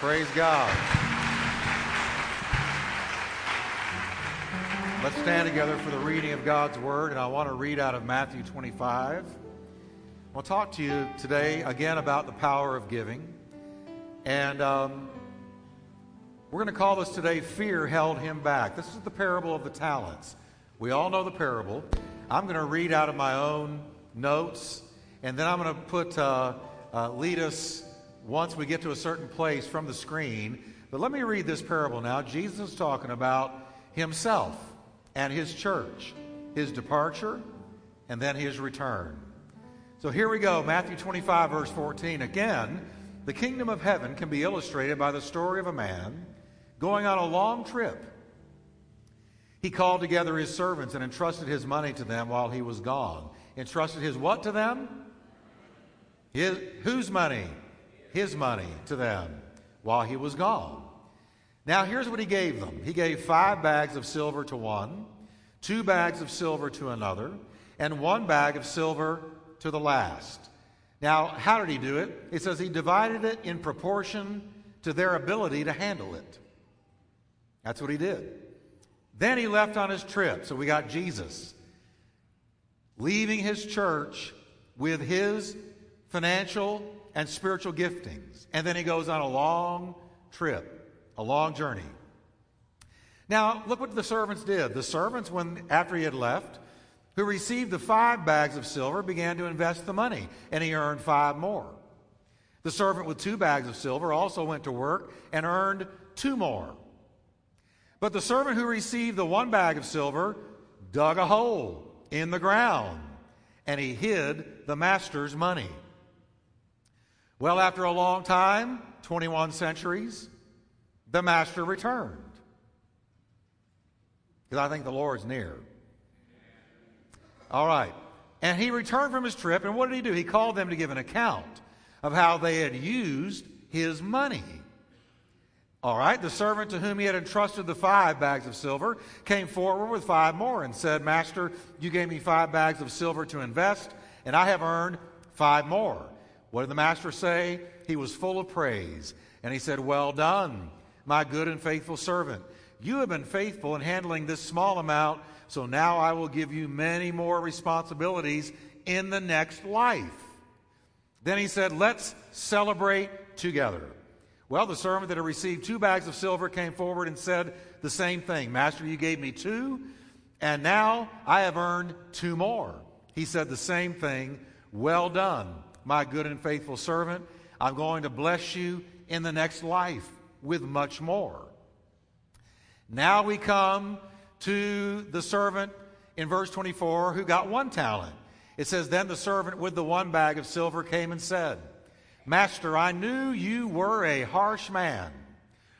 Praise God. Let's stand together for the reading of God's Word, and I want to read out of Matthew 25. I'll talk to you today again about the power of giving, and we're going to call this today, Fear Held Him Back. This is the parable of the talents. We all know the parable. I'm going to read out of my own notes, and then I'm going to put lead us once we get to a certain place from the screen. But let me read this parable now. Jesus is talking about himself and his church, his departure, and then his return. So here we go, Matthew 25, verse 14. Again, the kingdom of heaven can be illustrated by the story of a man going on a long trip. He called together his servants and entrusted his money to them while he was gone. Entrusted his what to them? Whose money? His money to them while he was gone. Now here's what he gave them. He gave 5 bags of silver to one, 2 bags of silver to another, and 1 bag of silver to the last. Now, how did he do it? It says he divided it in proportion to their ability to handle it. That's what he did. Then he left on his trip. So we got Jesus leaving his church with his financial and spiritual giftings. And then he goes on a long trip, a long journey. Now, look what the servants did. The servants, after he had left, who received the 5 bags of silver, began to invest the money, and he earned 5 more. The servant with 2 bags of silver also went to work and earned 2 more. But the servant who received the 1 bag of silver dug a hole in the ground, and he hid the master's money. Well, after a long time, 21 centuries, the master returned. Because I think the Lord's near. All right. And he returned from his trip, and what did he do? He called them to give an account of how they had used his money. All right. The servant to whom he had entrusted the 5 bags of silver came forward with 5 more and said, Master, you gave me 5 bags of silver to invest, and I have earned 5 more. What did the master say? He was full of praise. And he said, Well done, my good and faithful servant. You have been faithful in handling this small amount, so now I will give you many more responsibilities in the next life. Then he said, Let's celebrate together. Well, the servant that had received 2 bags of silver came forward and said the same thing. Master, you gave me 2, and now I have earned 2 more. He said the same thing. Well done, my good and faithful servant. I'm going to bless you in the next life with much more. Now we come to the servant in verse 24 who got 1 talent. It says, Then the servant with the 1 bag of silver came and said, Master, I knew you were a harsh man,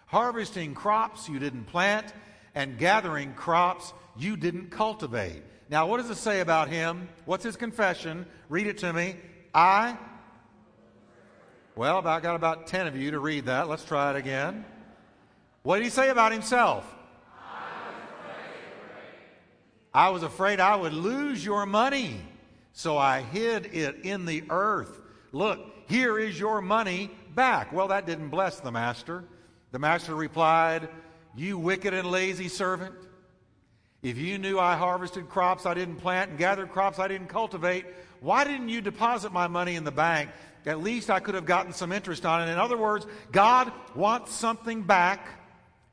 harvesting crops you didn't plant and gathering crops you didn't cultivate. Now, what does it say about him? What's his confession? Read it to me. I got about 10 of you to read that. Let's try it again. What did he say about himself? I was afraid I would lose your money, so I hid it in the earth. Look, here is your money back. Well, that didn't bless the master. The master replied, You wicked and lazy servant. If you knew I harvested crops I didn't plant and gathered crops I didn't cultivate, why didn't you deposit my money in the bank? At least I could have gotten some interest on it. In other words, God wants something back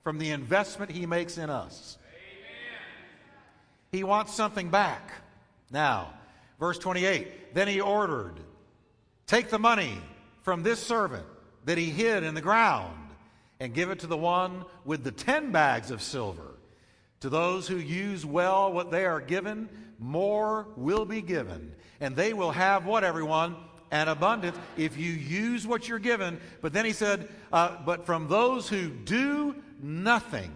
from the investment he makes in us. He wants something back. Now, verse 28, Then he ordered, Take the money from this servant that he hid in the ground and give it to the one with the 10 bags of silver. To those who use well what they are given, more will be given. And they will have what, everyone? An abundance if you use what you're given. But then he said, but from those who do nothing,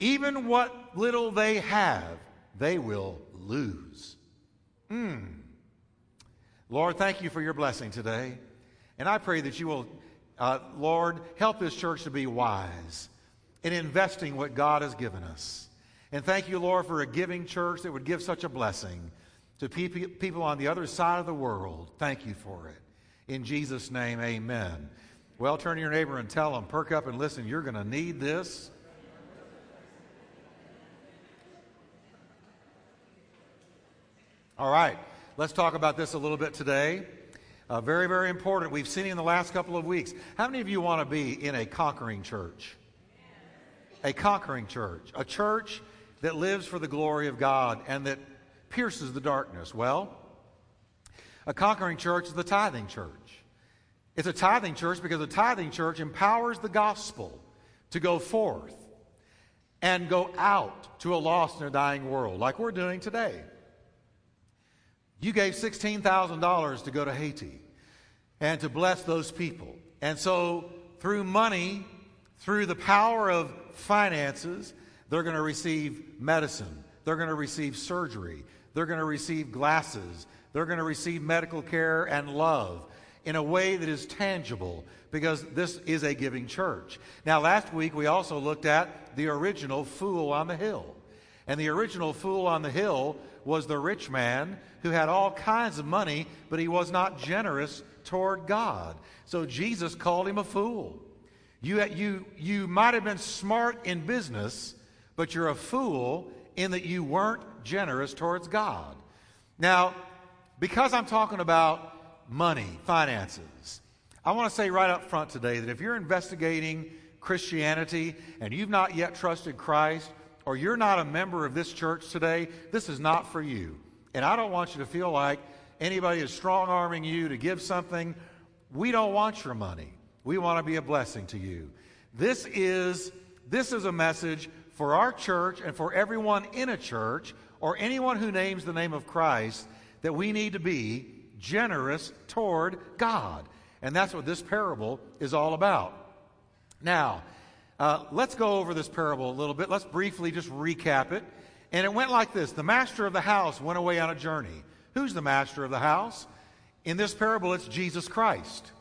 even what little they have, they will lose. Lord, thank you for your blessing today. And I pray that you will, Lord, help this church to be wise in investing what God has given us. And thank you, Lord, for a giving church that would give such a blessing to people on the other side of the world. Thank you for it. In Jesus' name, amen. Well, turn to your neighbor and tell them, perk up and listen, you're going to need this. All right, let's talk about this a little bit today. Very, very important. We've seen it in the last couple of weeks. How many of you want to be in a conquering church? A conquering church. A church that lives for the glory of God and that pierces the darkness. Well, a conquering church is the tithing church. It's a tithing church because the tithing church empowers the gospel to go forth and go out to a lost and a dying world, like we're doing today. You gave $16,000 to go to Haiti and to bless those people. And so through money, through the power of finances, they're going to receive medicine. They're going to receive surgery. They're going to receive glasses. They're going to receive medical care and love in a way that is tangible, because this is a giving church. Now, last week we also looked at the original fool on the hill. And the original fool on the hill was the rich man who had all kinds of money, but he was not generous toward God. So Jesus called him a fool. You might have been smart in business, but you're a fool in that you weren't generous towards God. Now, because I'm talking about money, finances, I want to say right up front today that if you're investigating Christianity and you've not yet trusted Christ, or you're not a member of this church today, this is not for you. And I don't want you to feel like anybody is strong-arming you to give something. We don't want your money. We want to be a blessing to you. This is a message for our church and for everyone in a church or anyone who names the name of Christ, that we need to be generous toward God. And that's what this parable is all about. Now, let's go over this parable a little bit. Let's briefly just recap it. And it went like this. The master of the house went away on a journey. Who's the master of the house? In this parable, it's Jesus Christ.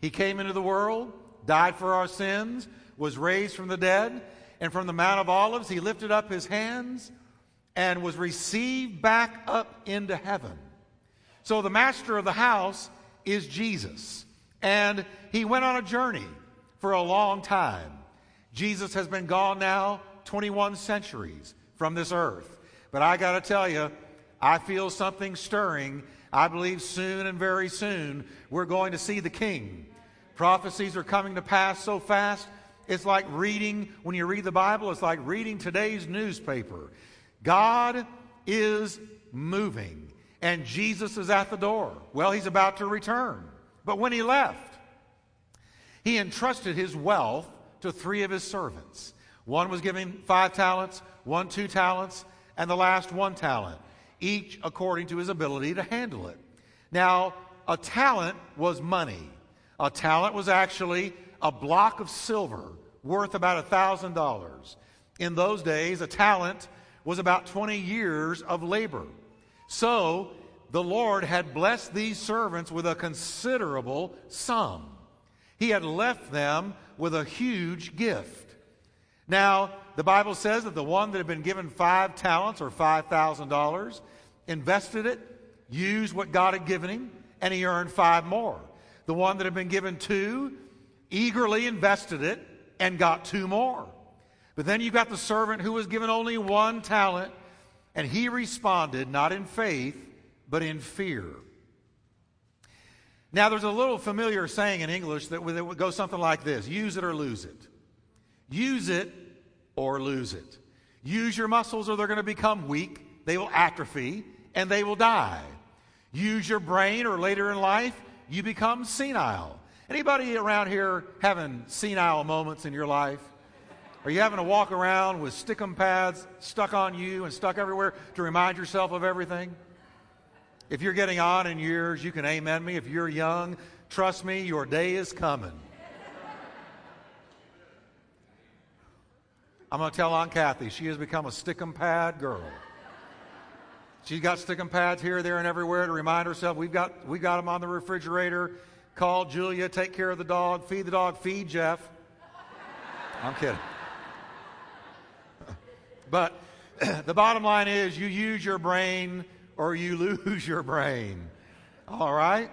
He came into the world, died for our sins, was raised from the dead, and from the Mount of Olives, he lifted up his hands and was received back up into heaven. So the master of the house is Jesus. And he went on a journey for a long time. Jesus has been gone now 21 centuries from this earth. But I got to tell you, I feel something stirring. I believe soon and very soon we're going to see the King. Prophecies are coming to pass so fast. It's like reading, when you read the Bible, it's like reading today's newspaper. God is moving, and Jesus is at the door. Well, he's about to return. But when he left, he entrusted his wealth to three of his servants. One was given 5 talents, one 2 talents, and the last 1 talent, each according to his ability to handle it. Now, a talent was money. A talent was actually a block of silver worth about $1,000. In those days, a talent was about 20 years of labor. So, the Lord had blessed these servants with a considerable sum. He had left them with a huge gift. Now, the Bible says that the one that had been given 5 talents or $5,000 invested it, used what God had given him, and he earned 5 more. The one that had been given 2 eagerly invested it and got 2 more. But then you got the servant who was given only 1 talent, and he responded not in faith, but in fear. Now, there's a little familiar saying in English that would go something like this. Use it or lose it. Use it or lose it. Use your muscles or they're going to become weak. They will atrophy and they will die. Use your brain or later in life, you become senile. Anybody around here having senile moments in your life? Are you having to walk around with stick-em pads stuck on you and stuck everywhere to remind yourself of everything? If you're getting on in years, you can amen me. If you're young, trust me, your day is coming. I'm going to tell Aunt Kathy, she has become a stick-em pad girl. She's got stick-em pads here, there, and everywhere to remind herself. We've got them on the refrigerator. Call Julia, take care of the dog, feed the dog, feed Jeff. I'm kidding. But the bottom line is you use your brain, or you lose your brain, all right?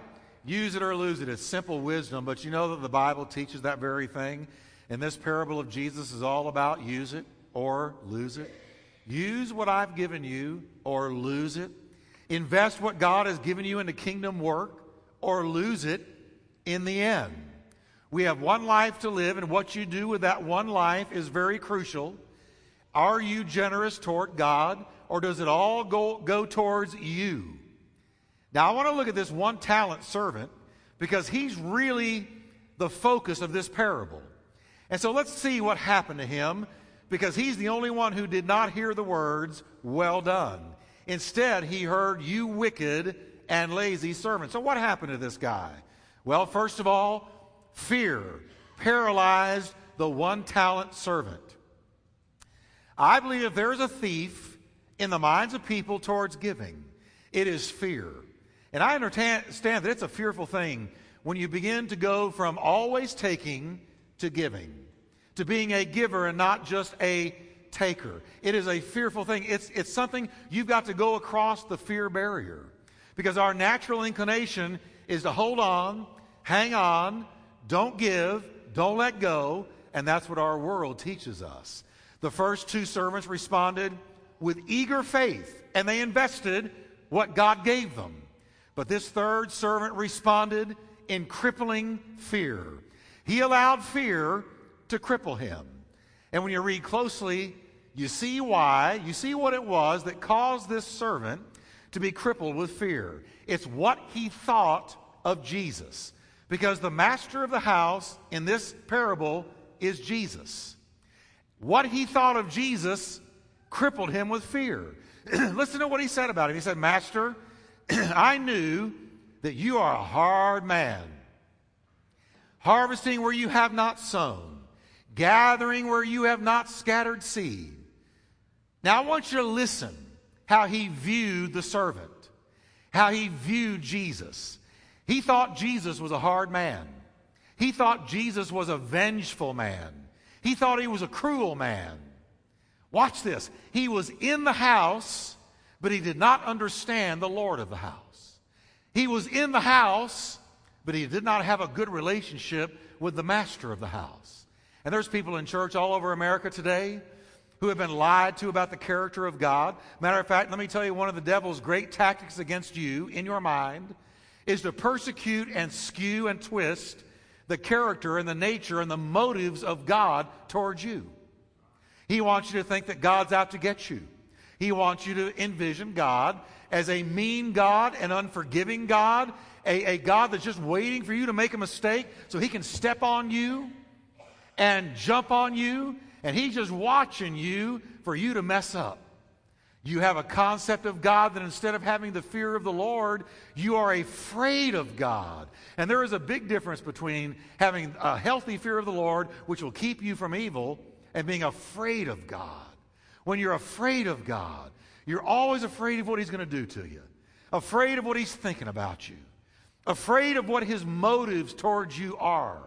Use it or lose it. It's simple wisdom, but you know that the Bible teaches that very thing. And this parable of Jesus is all about use it or lose it. Use what I've given you or lose it. Invest what God has given you into kingdom work or lose it in the end. We have one life to live, and what you do with that one life is very crucial. Are you generous toward God, or does it all go towards you? Now, I want to look at this one talent servant because he's really the focus of this parable. And so let's see what happened to him, because he's the only one who did not hear the words, "Well done." Instead, he heard, "You wicked and lazy servant." So what happened to this guy? Well, first of all, fear paralyzed the one-talent servant. I believe if there is a thief in the minds of people towards giving, it is fear. And I understand that it's a fearful thing when you begin to go from always taking to giving, to being a giver and not just a taker. It is a fearful thing. It's something you've got to go across the fear barrier, because our natural inclination is to hold on, hang on, don't give, don't let go, and that's what our world teaches us. The first two servants responded with eager faith, and they invested what God gave them. But this third servant responded in crippling fear. He allowed fear to cripple him. And when you read closely, you see why, you see what it was that caused this servant to be crippled with fear. It's what he thought of Jesus, because the master of the house in this parable is Jesus. What he thought of Jesus crippled him with fear. Listen to what he said about him. He said, "Master, I knew that you are a hard man, harvesting where you have not sown, gathering where you have not scattered seed." Now I want you to listen how he viewed the servant, how he viewed Jesus. He thought Jesus was a hard man. He thought Jesus was a vengeful man. He thought he was a cruel man. Watch this. He was in the house, but he did not understand the Lord of the house. He was in the house, but he did not have a good relationship with the master of the house. And there's people in church all over America today who have been lied to about the character of God. Matter of fact, let me tell you, one of the devil's great tactics against you in your mind is to persecute and skew and twist the character and the nature and the motives of God towards you. He wants you to think that God's out to get you. He wants you to envision God as a mean God, an unforgiving God, a God that's just waiting for you to make a mistake so he can step on you and jump on you, and he's just watching you for you to mess up. You have a concept of God that instead of having the fear of the Lord, you are afraid of God. And there is a big difference between having a healthy fear of the Lord, which will keep you from evil, and being afraid of God. When you're afraid of God, you're always afraid of what he's going to do to you, afraid of what he's thinking about you, afraid of what his motives towards you are.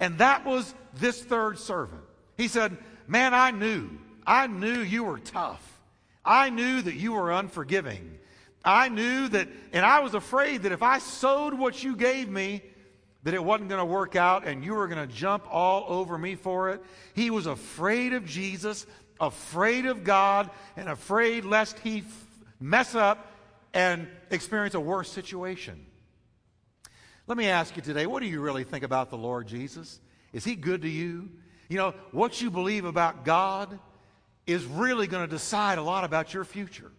And that was this third servant. He said, "Man, I knew you were tough. I knew that you were unforgiving. I knew that, and I was afraid that if I sowed what you gave me, that it wasn't going to work out and you were going to jump all over me for it." He was afraid of Jesus, afraid of God, and afraid lest he mess up and experience a worse situation. Let me ask you today, what do you really think about the Lord Jesus? Is he good to you? You know, what you believe about God is really going to decide a lot about your future.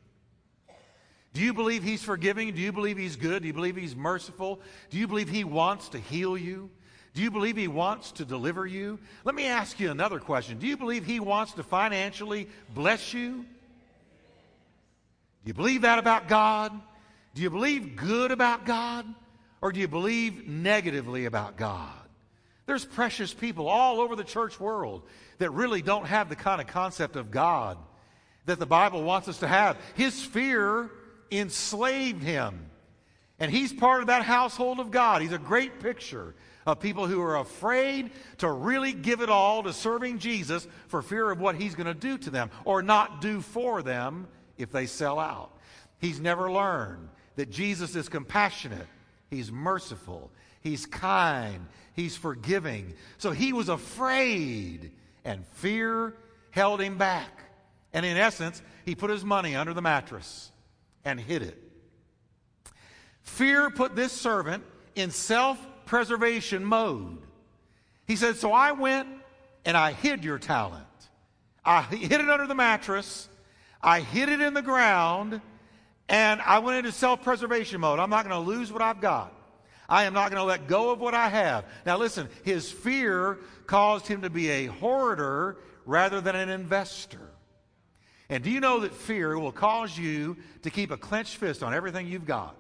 Do you believe he's forgiving? Do you believe he's good? Do you believe he's merciful? Do you believe he wants to heal you? Do you believe he wants to deliver you? Let me ask you another question. Do you believe he wants to financially bless you? Do you believe that about God? Do you believe good about God? Or do you believe negatively about God? There's precious people all over the church world that really don't have the kind of concept of God that the Bible wants us to have. His fear enslaved him, and he's part of that household of God. He's a great picture of people who are afraid to really give it all to serving Jesus for fear of what he's going to do to them or not do for them if they sell out. He's never learned that Jesus is compassionate. He's merciful. He's kind. He's forgiving. So he was afraid, and fear held him back. And in essence, he put his money under the mattress and hid it. Fear put this servant in self-preservation mode. He said, so I went and I hid your talent. I hid it under the mattress. I hid it in the ground. And I went into self-preservation mode. I'm not going to lose what I've got. I am not going to let go of what I have. Now listen, his fear caused him to be a hoarder rather than an investor. And do you know that fear will cause you to keep a clenched fist on everything you've got?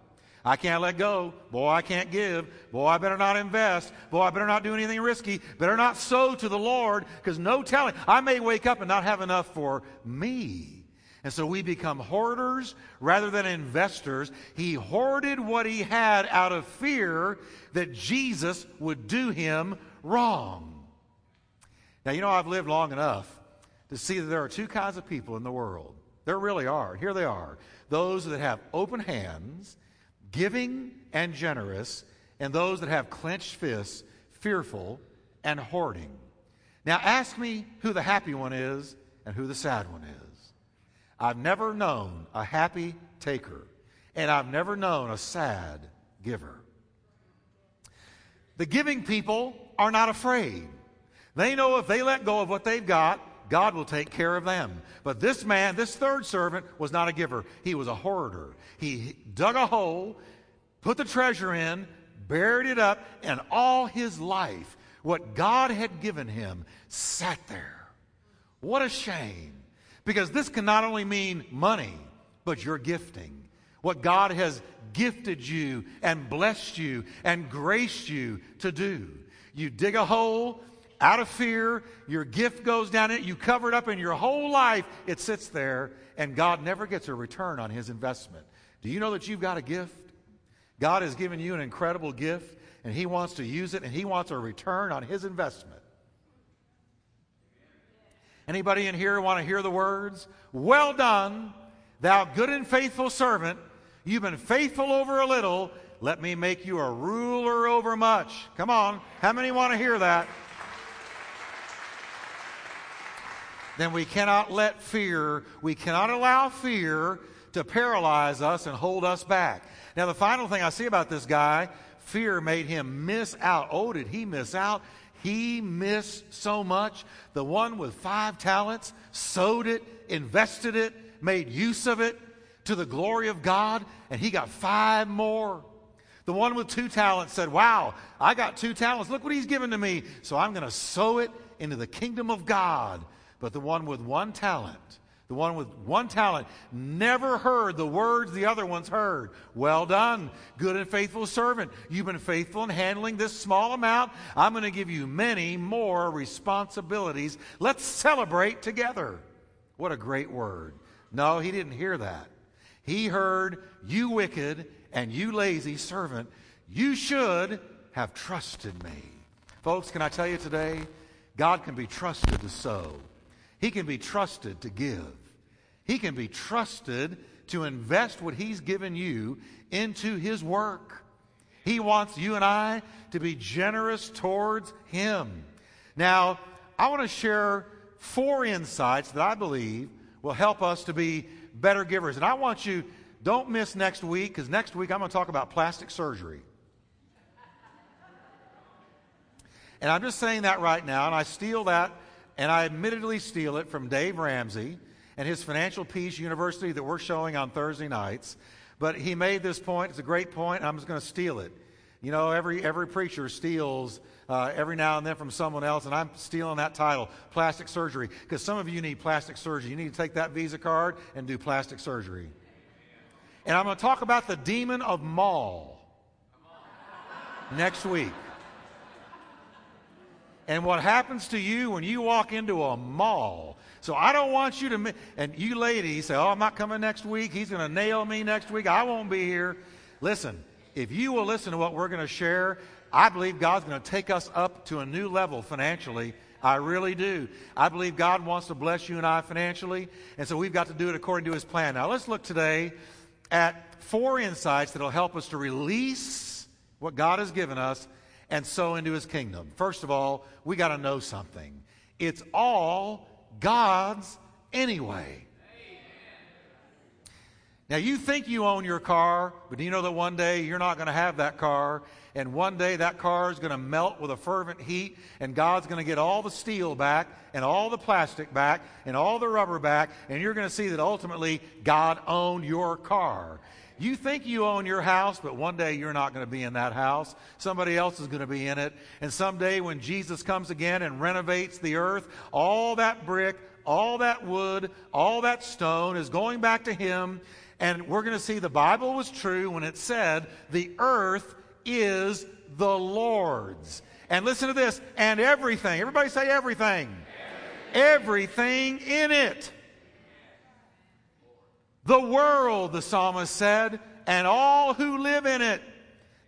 I can't let go. Boy, I can't give. Boy, I better not invest. Boy, I better not do anything risky. Better not sow to the Lord, because no telling. I may wake up and not have enough for me. And so we become hoarders rather than investors. He hoarded what he had out of fear that Jesus would do him wrong. Now, you know, I've lived long enough to see that there are two kinds of people in the world. There really are. Here they are. Those that have open hands, giving and generous, and those that have clenched fists, fearful and hoarding. Now ask me who the happy one is and who the sad one is. I've never known a happy taker, and I've never known a sad giver. The giving people are not afraid. They know if they let go of what they've got, God will take care of them. But this man, this third servant, was not a giver. He was a hoarder. He dug a hole, put the treasure in, buried it up, and all his life, what God had given him sat there. What a shame. Because this can not only mean money, but your gifting. What God has gifted you and blessed you and graced you to do. You dig a hole out of fear, your gift goes down in it, you cover it up, and your whole life it sits there, and God never gets a return on his investment. Do you know that you've got a gift? God has given you an incredible gift, and he wants to use it, and he wants a return on his investment. Anybody in here want to hear the words? Well done, thou good and faithful servant. You've been faithful over a little. Let me make you a ruler over much. Come on. How many want to hear that? Then we cannot let fear, we cannot allow fear to paralyze us and hold us back. Now, the final thing I see about this guy, fear made him miss out. Oh, did he miss out? He missed so much. The one with 5 talents sowed it, invested it, made use of it to the glory of God, and he got 5 more. The one with 2 talents said, wow, I got 2 talents. Look what he's given to me. So I'm going to sow it into the kingdom of God. But the one with 1 talent, the one with 1 talent never heard the words the other ones heard. Well done, good and faithful servant. You've been faithful in handling this small amount. I'm going to give you many more responsibilities. Let's celebrate together. What a great word. No, he didn't hear that. He heard, you wicked and you lazy servant, you should have trusted me. Folks, can I tell you today, God can be trusted to sow. He can be trusted to give. He can be trusted to invest what he's given you into his work. He wants you and I to be generous towards him. Now, I want to share 4 insights that I believe will help us to be better givers. And I want you, don't miss next week, because next week I'm going to talk about plastic surgery. And I'm just saying that right now, and I steal that. And I admittedly steal it from Dave Ramsey and his Financial Peace University that we're showing on Thursday nights. But he made this point. It's a great point. And I'm just going to steal it. You know, every preacher steals every now and then from someone else. And I'm stealing that title, plastic surgery, because some of you need plastic surgery. You need to take that Visa card and do plastic surgery. And I'm going to talk about the demon of Maul next week. And what happens to you when you walk into a mall. So I don't want you to, and you ladies say, oh, I'm not coming next week. He's going to nail me next week. I won't be here. Listen, if you will listen to what we're going to share, I believe God's going to take us up to a new level financially. I really do. I believe God wants to bless you and I financially. And so we've got to do it according to his plan. Now let's look today at 4 insights that will help us to release what God has given us, and sow into his kingdom. First of all, we got to know something. It's all God's anyway. Now, you think you own your car, but do you know that one day you're not going to have that car, and one day that car is going to melt with a fervent heat, and God's going to get all the steel back, and all the plastic back, and all the rubber back, and you're going to see that ultimately God owned your car. You think you own your house, but one day you're not going to be in that house. Somebody else is going to be in it, and someday when Jesus comes again and renovates the earth, all that brick, all that wood, all that stone is going back to him. And we're going to see the Bible was true when it said the earth is the Lord's. And listen to this, and everything. Everybody say everything. Everything in it. The world, the psalmist said, and all who live in it.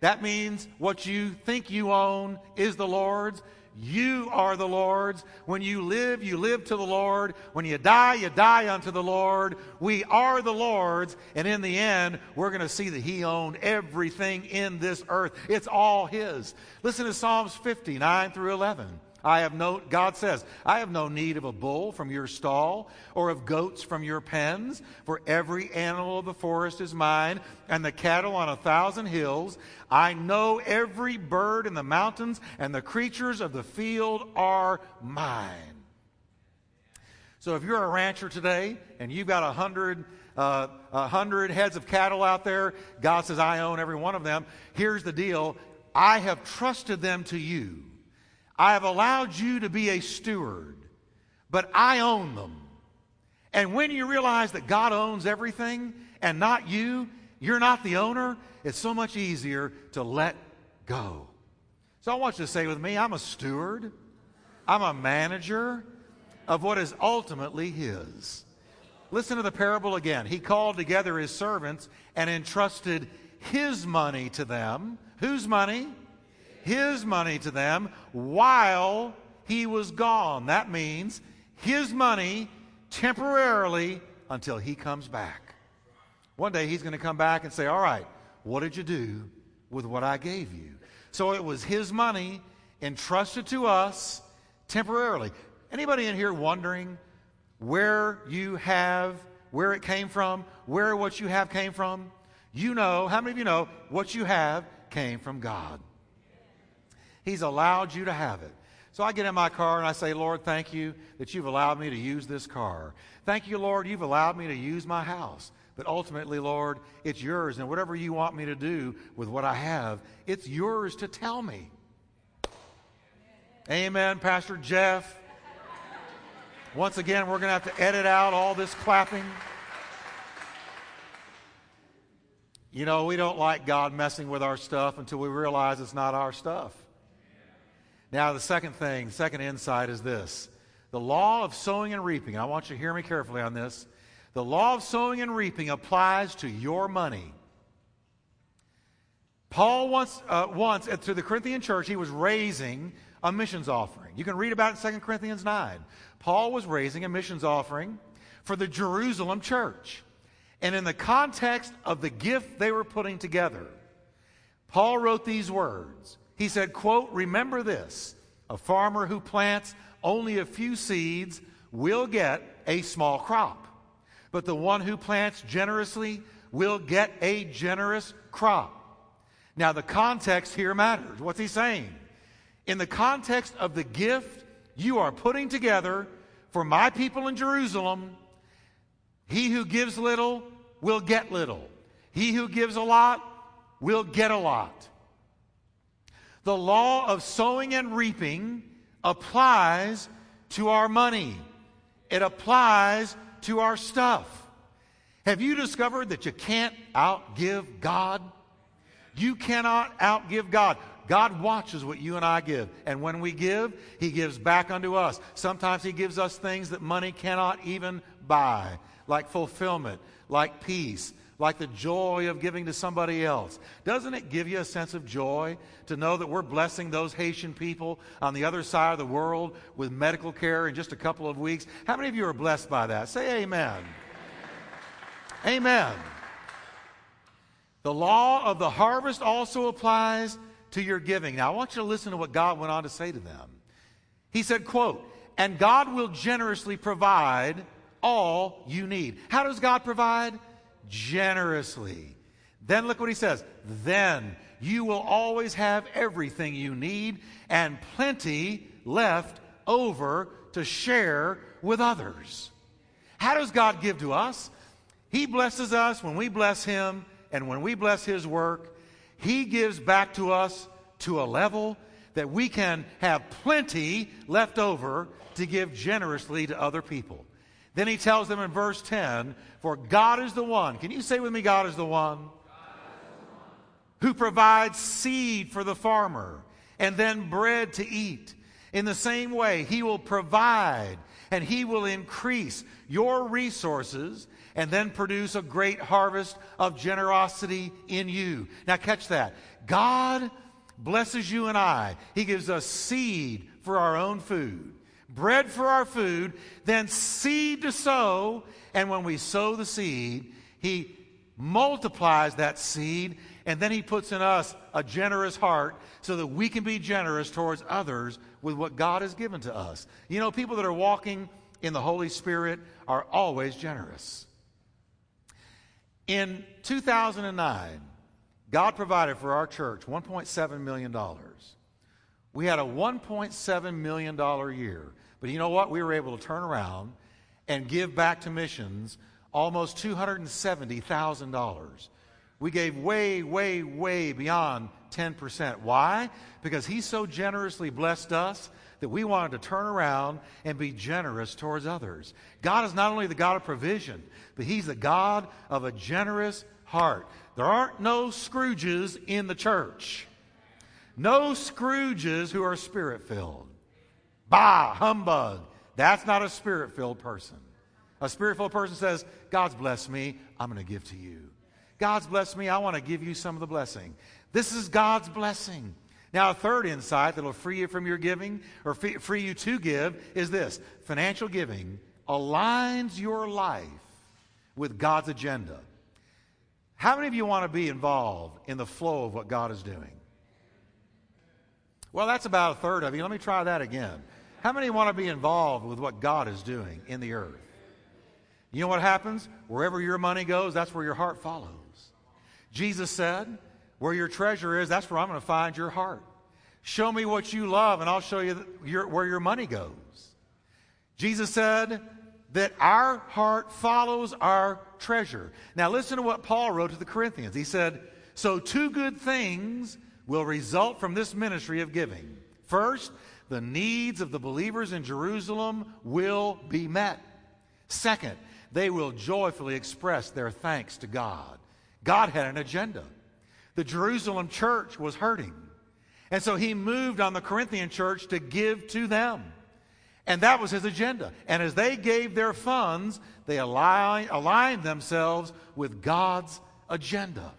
That means what you think you own is the Lord's. You are the Lord's. When you live to the Lord. When you die unto the Lord. We are the Lord's. And in the end, we're going to see that he owned everything in this earth. It's all his. Listen to Psalms 50, 9 through 11. God says, I have no need of a bull from your stall or of goats from your pens, for every animal of the forest is mine and the cattle on 1,000 hills. I know every bird in the mountains and the creatures of the field are mine. So if you're a rancher today and you've got 100 heads of cattle out there, God says, I own every one of them. Here's the deal. I have trusted them to you. I have allowed you to be a steward, but I own them. And when you realize that God owns everything and not you, you're not the owner, it's so much easier to let go. So I want you to say with me, I'm a steward. I'm a manager of what is ultimately his. Listen to the parable again. He called together his servants and entrusted his money to them. Whose money? His money to them while he was gone. That means his money temporarily until he comes back. One day he's going to come back and say, all right, what did you do with what I gave you? So it was his money entrusted to us temporarily. Anybody in here wondering where it came from, where what you have came from? You know, how many of you know what you have came from God? He's allowed you to have it. So I get in my car and I say, Lord, thank you that you've allowed me to use this car. Thank you, Lord, you've allowed me to use my house. But ultimately, Lord, it's yours. And whatever you want me to do with what I have, it's yours to tell me. Amen, Pastor Jeff. Once again, we're going to have to edit out all this clapping. You know, we don't like God messing with our stuff until we realize it's not our stuff. Now, the second insight is this. The law of sowing and reaping, and I want you to hear me carefully on this. The law of sowing and reaping applies to your money. Paul once to the Corinthian church, he was raising a missions offering. You can read about it in 2 Corinthians 9. Paul was raising a missions offering for the Jerusalem church. And in the context of the gift they were putting together, Paul wrote these words. He said, quote, remember this, a farmer who plants only a few seeds will get a small crop, but the one who plants generously will get a generous crop. Now, the context here matters. What's he saying? In the context of the gift you are putting together for my people in Jerusalem, he who gives little will get little. He who gives a lot will get a lot. The law of sowing and reaping applies to our money. It applies to our stuff. Have you discovered that you can't outgive God? You cannot outgive God. God watches what you and I give. And when we give, he gives back unto us. Sometimes he gives us things that money cannot even buy, like fulfillment, like peace, like the joy of giving to somebody else. Doesn't it give you a sense of joy to know that we're blessing those Haitian people on the other side of the world with medical care in just a couple of weeks? How many of you are blessed by that? Say amen. Amen. The law of the harvest also applies to your giving. Now, I want you to listen to what God went on to say to them. He said, quote, and God will generously provide all you need. How does God provide? Generously. Then look what he says. Then you will always have everything you need and plenty left over to share with others. How does God give to us? He blesses us when we bless him, and when we bless his work, he gives back to us to a level that we can have plenty left over to give generously to other people. Then he tells them in verse 10, for God is the one. Can you say with me, God is the one? God is the one who provides seed for the farmer and then bread to eat. In the same way, he will provide and he will increase your resources and then produce a great harvest of generosity in you. Now catch that. God blesses you and I. He gives us seed for our own food, bread for our food, then seed to sow. And when we sow the seed, he multiplies that seed, and then he puts in us a generous heart so that we can be generous towards others with what God has given to us. You know, people that are walking in the Holy Spirit are always generous. In 2009, God provided for our church $1.7 million. We had a $1.7 million year. But you know what? We were able to turn around and give back to missions almost $270,000. We gave way, way, way beyond 10%. Why? Because he so generously blessed us that we wanted to turn around and be generous towards others. God is not only the God of provision, but he's the God of a generous heart. There aren't no Scrooges in the church. No Scrooges who are spirit-filled. Bah, humbug. That's not a spirit-filled person. A spirit-filled person says, God's blessed me, I'm going to give to you. God's blessed me, I want to give you some of the blessing. This is God's blessing. Now, a third insight that will free you from your giving, or free you to give, is this. Financial giving aligns your life with God's agenda. How many of you want to be involved in the flow of what God is doing? Well, that's about a third of you. Let me try that again. How many want to be involved with what God is doing in the earth? You know what happens? Wherever your money goes, that's where your heart follows. Jesus said, where your treasure is, that's where I'm going to find your heart. Show me what you love, and I'll show you where your money goes. Jesus said that our heart follows our treasure. Now listen to what Paul wrote to the Corinthians. He said, so two good things will result from this ministry of giving. First, the needs of the believers in Jerusalem will be met. Second, they will joyfully express their thanks to God. God had an agenda. The Jerusalem church was hurting. And so he moved on the Corinthian church to give to them. And that was his agenda. And as they gave their funds, they aligned themselves with God's agenda.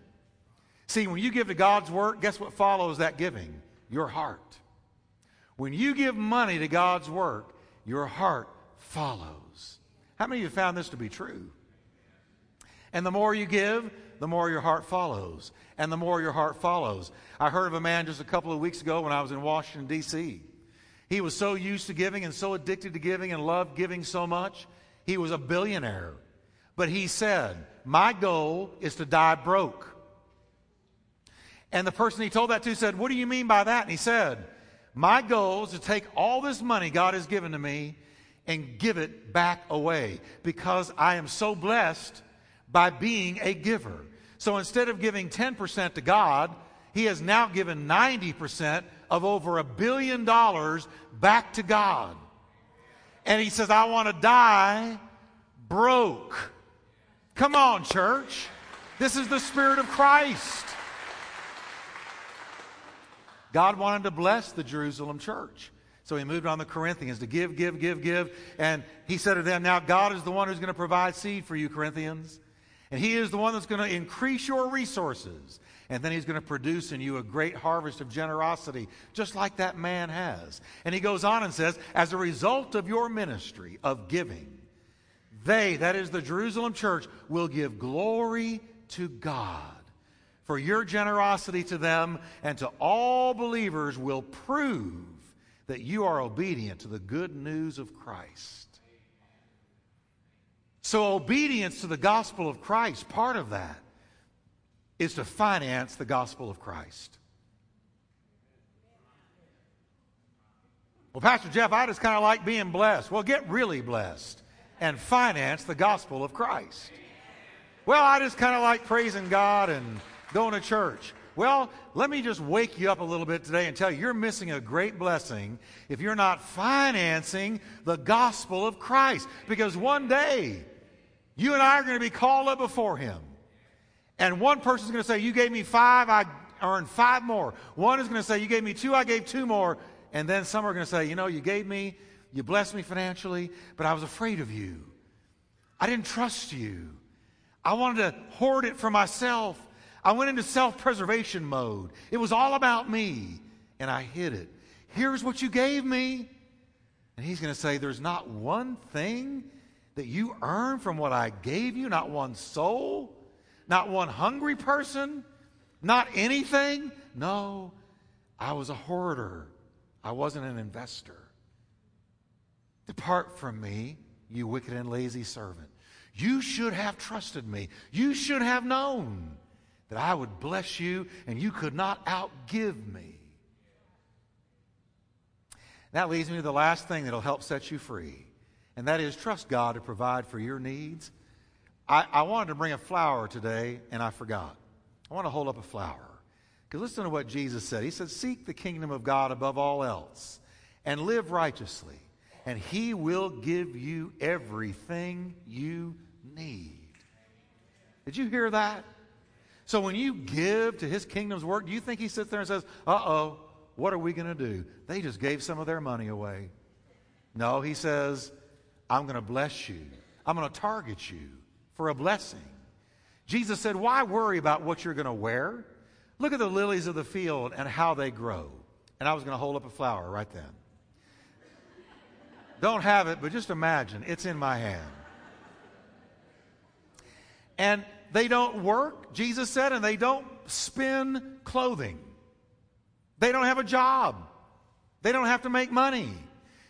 See, when you give to God's work, guess what follows that giving? Your heart. When you give money to God's work, your heart follows. How many of you found this to be true? And the more you give, the more your heart follows. And the more your heart follows. I heard of a man just a couple of weeks ago when I was in Washington, D.C. He was so used to giving and so addicted to giving and loved giving so much, he was a billionaire. But he said, my goal is to die broke. And the person he told that to said, what do you mean by that? And he said, my goal is to take all this money God has given to me and give it back away because I am so blessed by being a giver. So instead of giving 10% to God, he has now given 90% of over $1 billion back to God. And he says, I want to die broke. Come on, church. This is the Spirit of Christ. God wanted to bless the Jerusalem church. So he moved on the Corinthians to give. And he said to them, now God is the one who's going to provide seed for you, Corinthians. And he is the one that's going to increase your resources. And then he's going to produce in you a great harvest of generosity, just like that man has. And he goes on and says, as a result of your ministry of giving, they, that is the Jerusalem church, will give glory to God. for your generosity to them and to all believers will prove that you are obedient to the good news of Christ. So obedience to the gospel of Christ, part of that is to finance the gospel of Christ. Well, Pastor Jeff, I just kind of like being blessed. Well, get really blessed and finance the gospel of Christ. Well, I just kind of like praising God and going to church. Well, let me just wake you up a little bit today and tell you, you're missing a great blessing if you're not financing the gospel of Christ. Because one day, you and I are going to be called up before Him. And one person's going to say, you gave me 5, I earned 5 more. One is going to say, you gave me 2, I gave 2 more. And then some are going to say, you know, you gave me, you blessed me financially, but I was afraid of you. I didn't trust you. I wanted to hoard it for myself. I went into self-preservation mode. It was all about me, and I hid it. Here's what you gave me. And He's going to say, there's not one thing that you earned from what I gave you, not one soul, not one hungry person, not anything. No, I was a hoarder. I wasn't an investor. Depart from me, you wicked and lazy servant. You should have trusted me. You should have known that I would bless you and you could not outgive me. That leads me to the last thing that will help set you free, and that is trust God to provide for your needs. I wanted to bring a flower today, and I forgot. I want to hold up a flower. Because listen to what Jesus said. He said, seek the kingdom of God above all else and live righteously, and He will give you everything you need. Did you hear that? So when you give to His kingdom's work, do you think He sits there and says, uh-oh, what are we going to do? They just gave some of their money away. No, He says, I'm going to bless you. I'm going to target you for a blessing. Jesus said, why worry about what you're going to wear? Look at the lilies of the field and how they grow. And I was going to hold up a flower right then. Don't have it, but just imagine. It's in my hand. And they don't work, Jesus said, and they don't spin clothing. They don't have a job. They don't have to make money.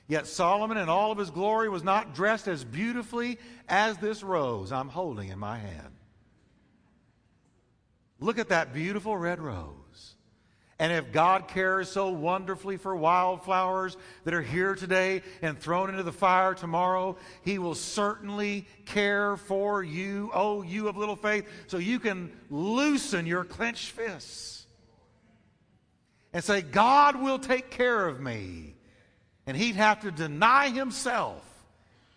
Yet Solomon in all of his glory was not dressed as beautifully as this rose I'm holding in my hand. Look at that beautiful red rose. And if God cares so wonderfully for wildflowers that are here today and thrown into the fire tomorrow, He will certainly care for you, oh, you of little faith, so you can loosen your clenched fists and say, God will take care of me. And He'd have to deny Himself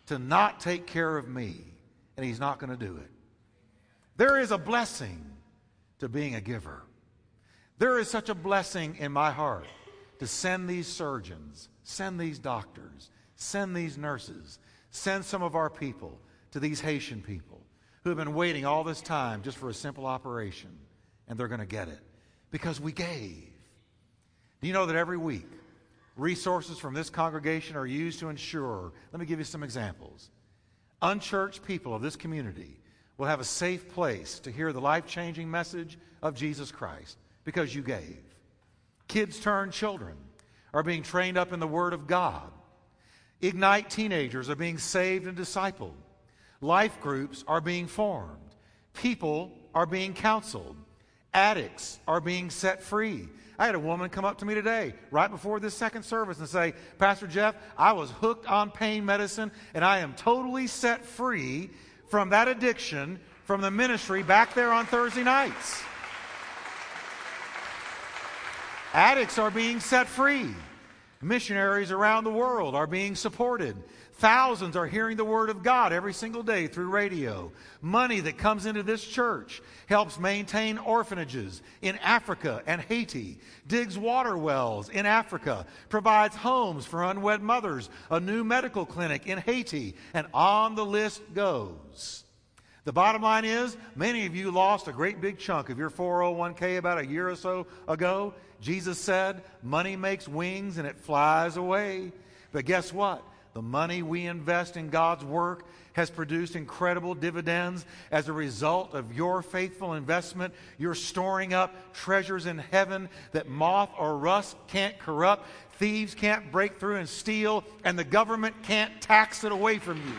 to not take care of me. And He's not going to do it. There is a blessing to being a giver. There is such a blessing in my heart to send these surgeons, send these doctors, send these nurses, send some of our people to these Haitian people who have been waiting all this time just for a simple operation, and they're going to get it because we gave. Do you know that every week, resources from this congregation are used to ensure, let me give you some examples, unchurched people of this community will have a safe place to hear the life-changing message of Jesus Christ because you gave. Kids Turn Children are being trained up in the Word of God. Ignite teenagers are being saved and discipled. Life groups are being formed. People are being counseled. Addicts are being set free. I had a woman come up to me today, right before this second service, and say, Pastor Jeff, I was hooked on pain medicine, and I am totally set free from that addiction from the ministry back there on Thursday nights. Addicts are being set free. Missionaries around the world are being supported. Thousands are hearing the Word of God every single day through radio. Money that comes into this church helps maintain orphanages in Africa and Haiti, digs water wells in Africa, provides homes for unwed mothers, a new medical clinic in Haiti, and on the list goes. The bottom line is, many of you lost a great big chunk of your 401k about a year or so ago. Jesus said, money makes wings and it flies away. But guess what? The money we invest in God's work has produced incredible dividends. As a result of your faithful investment, you're storing up treasures in heaven that moth or rust can't corrupt, thieves can't break through and steal, and the government can't tax it away from you.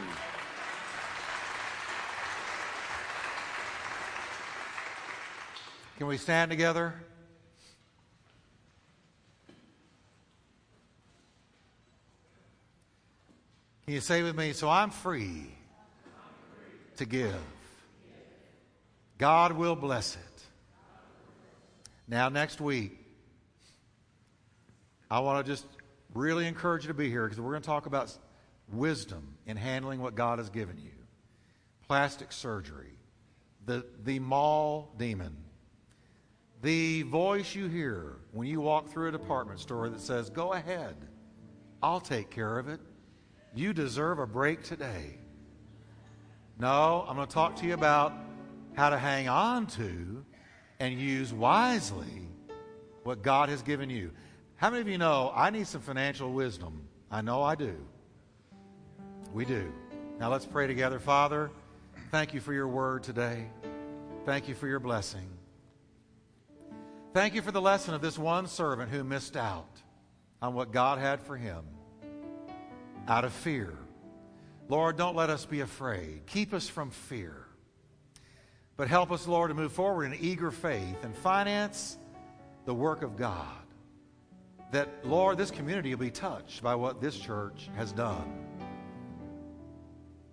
Can we stand together? Can you say with me, so I'm free to give. God will bless it. Now, next week, I want to just really encourage you to be here, because we're going to talk about wisdom in handling what God has given you. Plastic surgery, the mall demon, the voice you hear when you walk through a department store that says, go ahead, I'll take care of it. You deserve a break today. No, I'm going to talk to you about how to hang on to and use wisely what God has given you. How many of you know I need some financial wisdom? I know I do. We do. Now let's pray together. Father, thank you for your word today. Thank you for your blessing. Thank you for the lesson of this one servant who missed out on what God had for him out of fear. Lord, don't let us be afraid. Keep us from fear. But help us, Lord, to move forward in eager faith and finance the work of God. That, Lord, this community will be touched by what this church has done.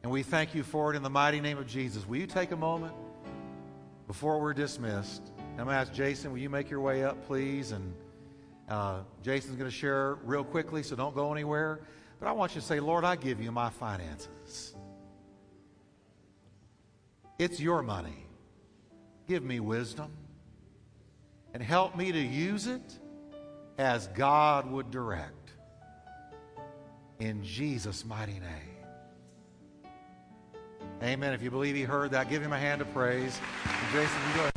And we thank you for it in the mighty name of Jesus. Will you take a moment before we're dismissed? I'm going to ask Jason, will you make your way up, please? And Jason's going to share real quickly, so don't go anywhere. But I want you to say, Lord, I give you my finances. It's your money. Give me wisdom. And help me to use it as God would direct. In Jesus' mighty name. Amen. If you believe he heard that, give him a hand of praise. And Jason, you go ahead.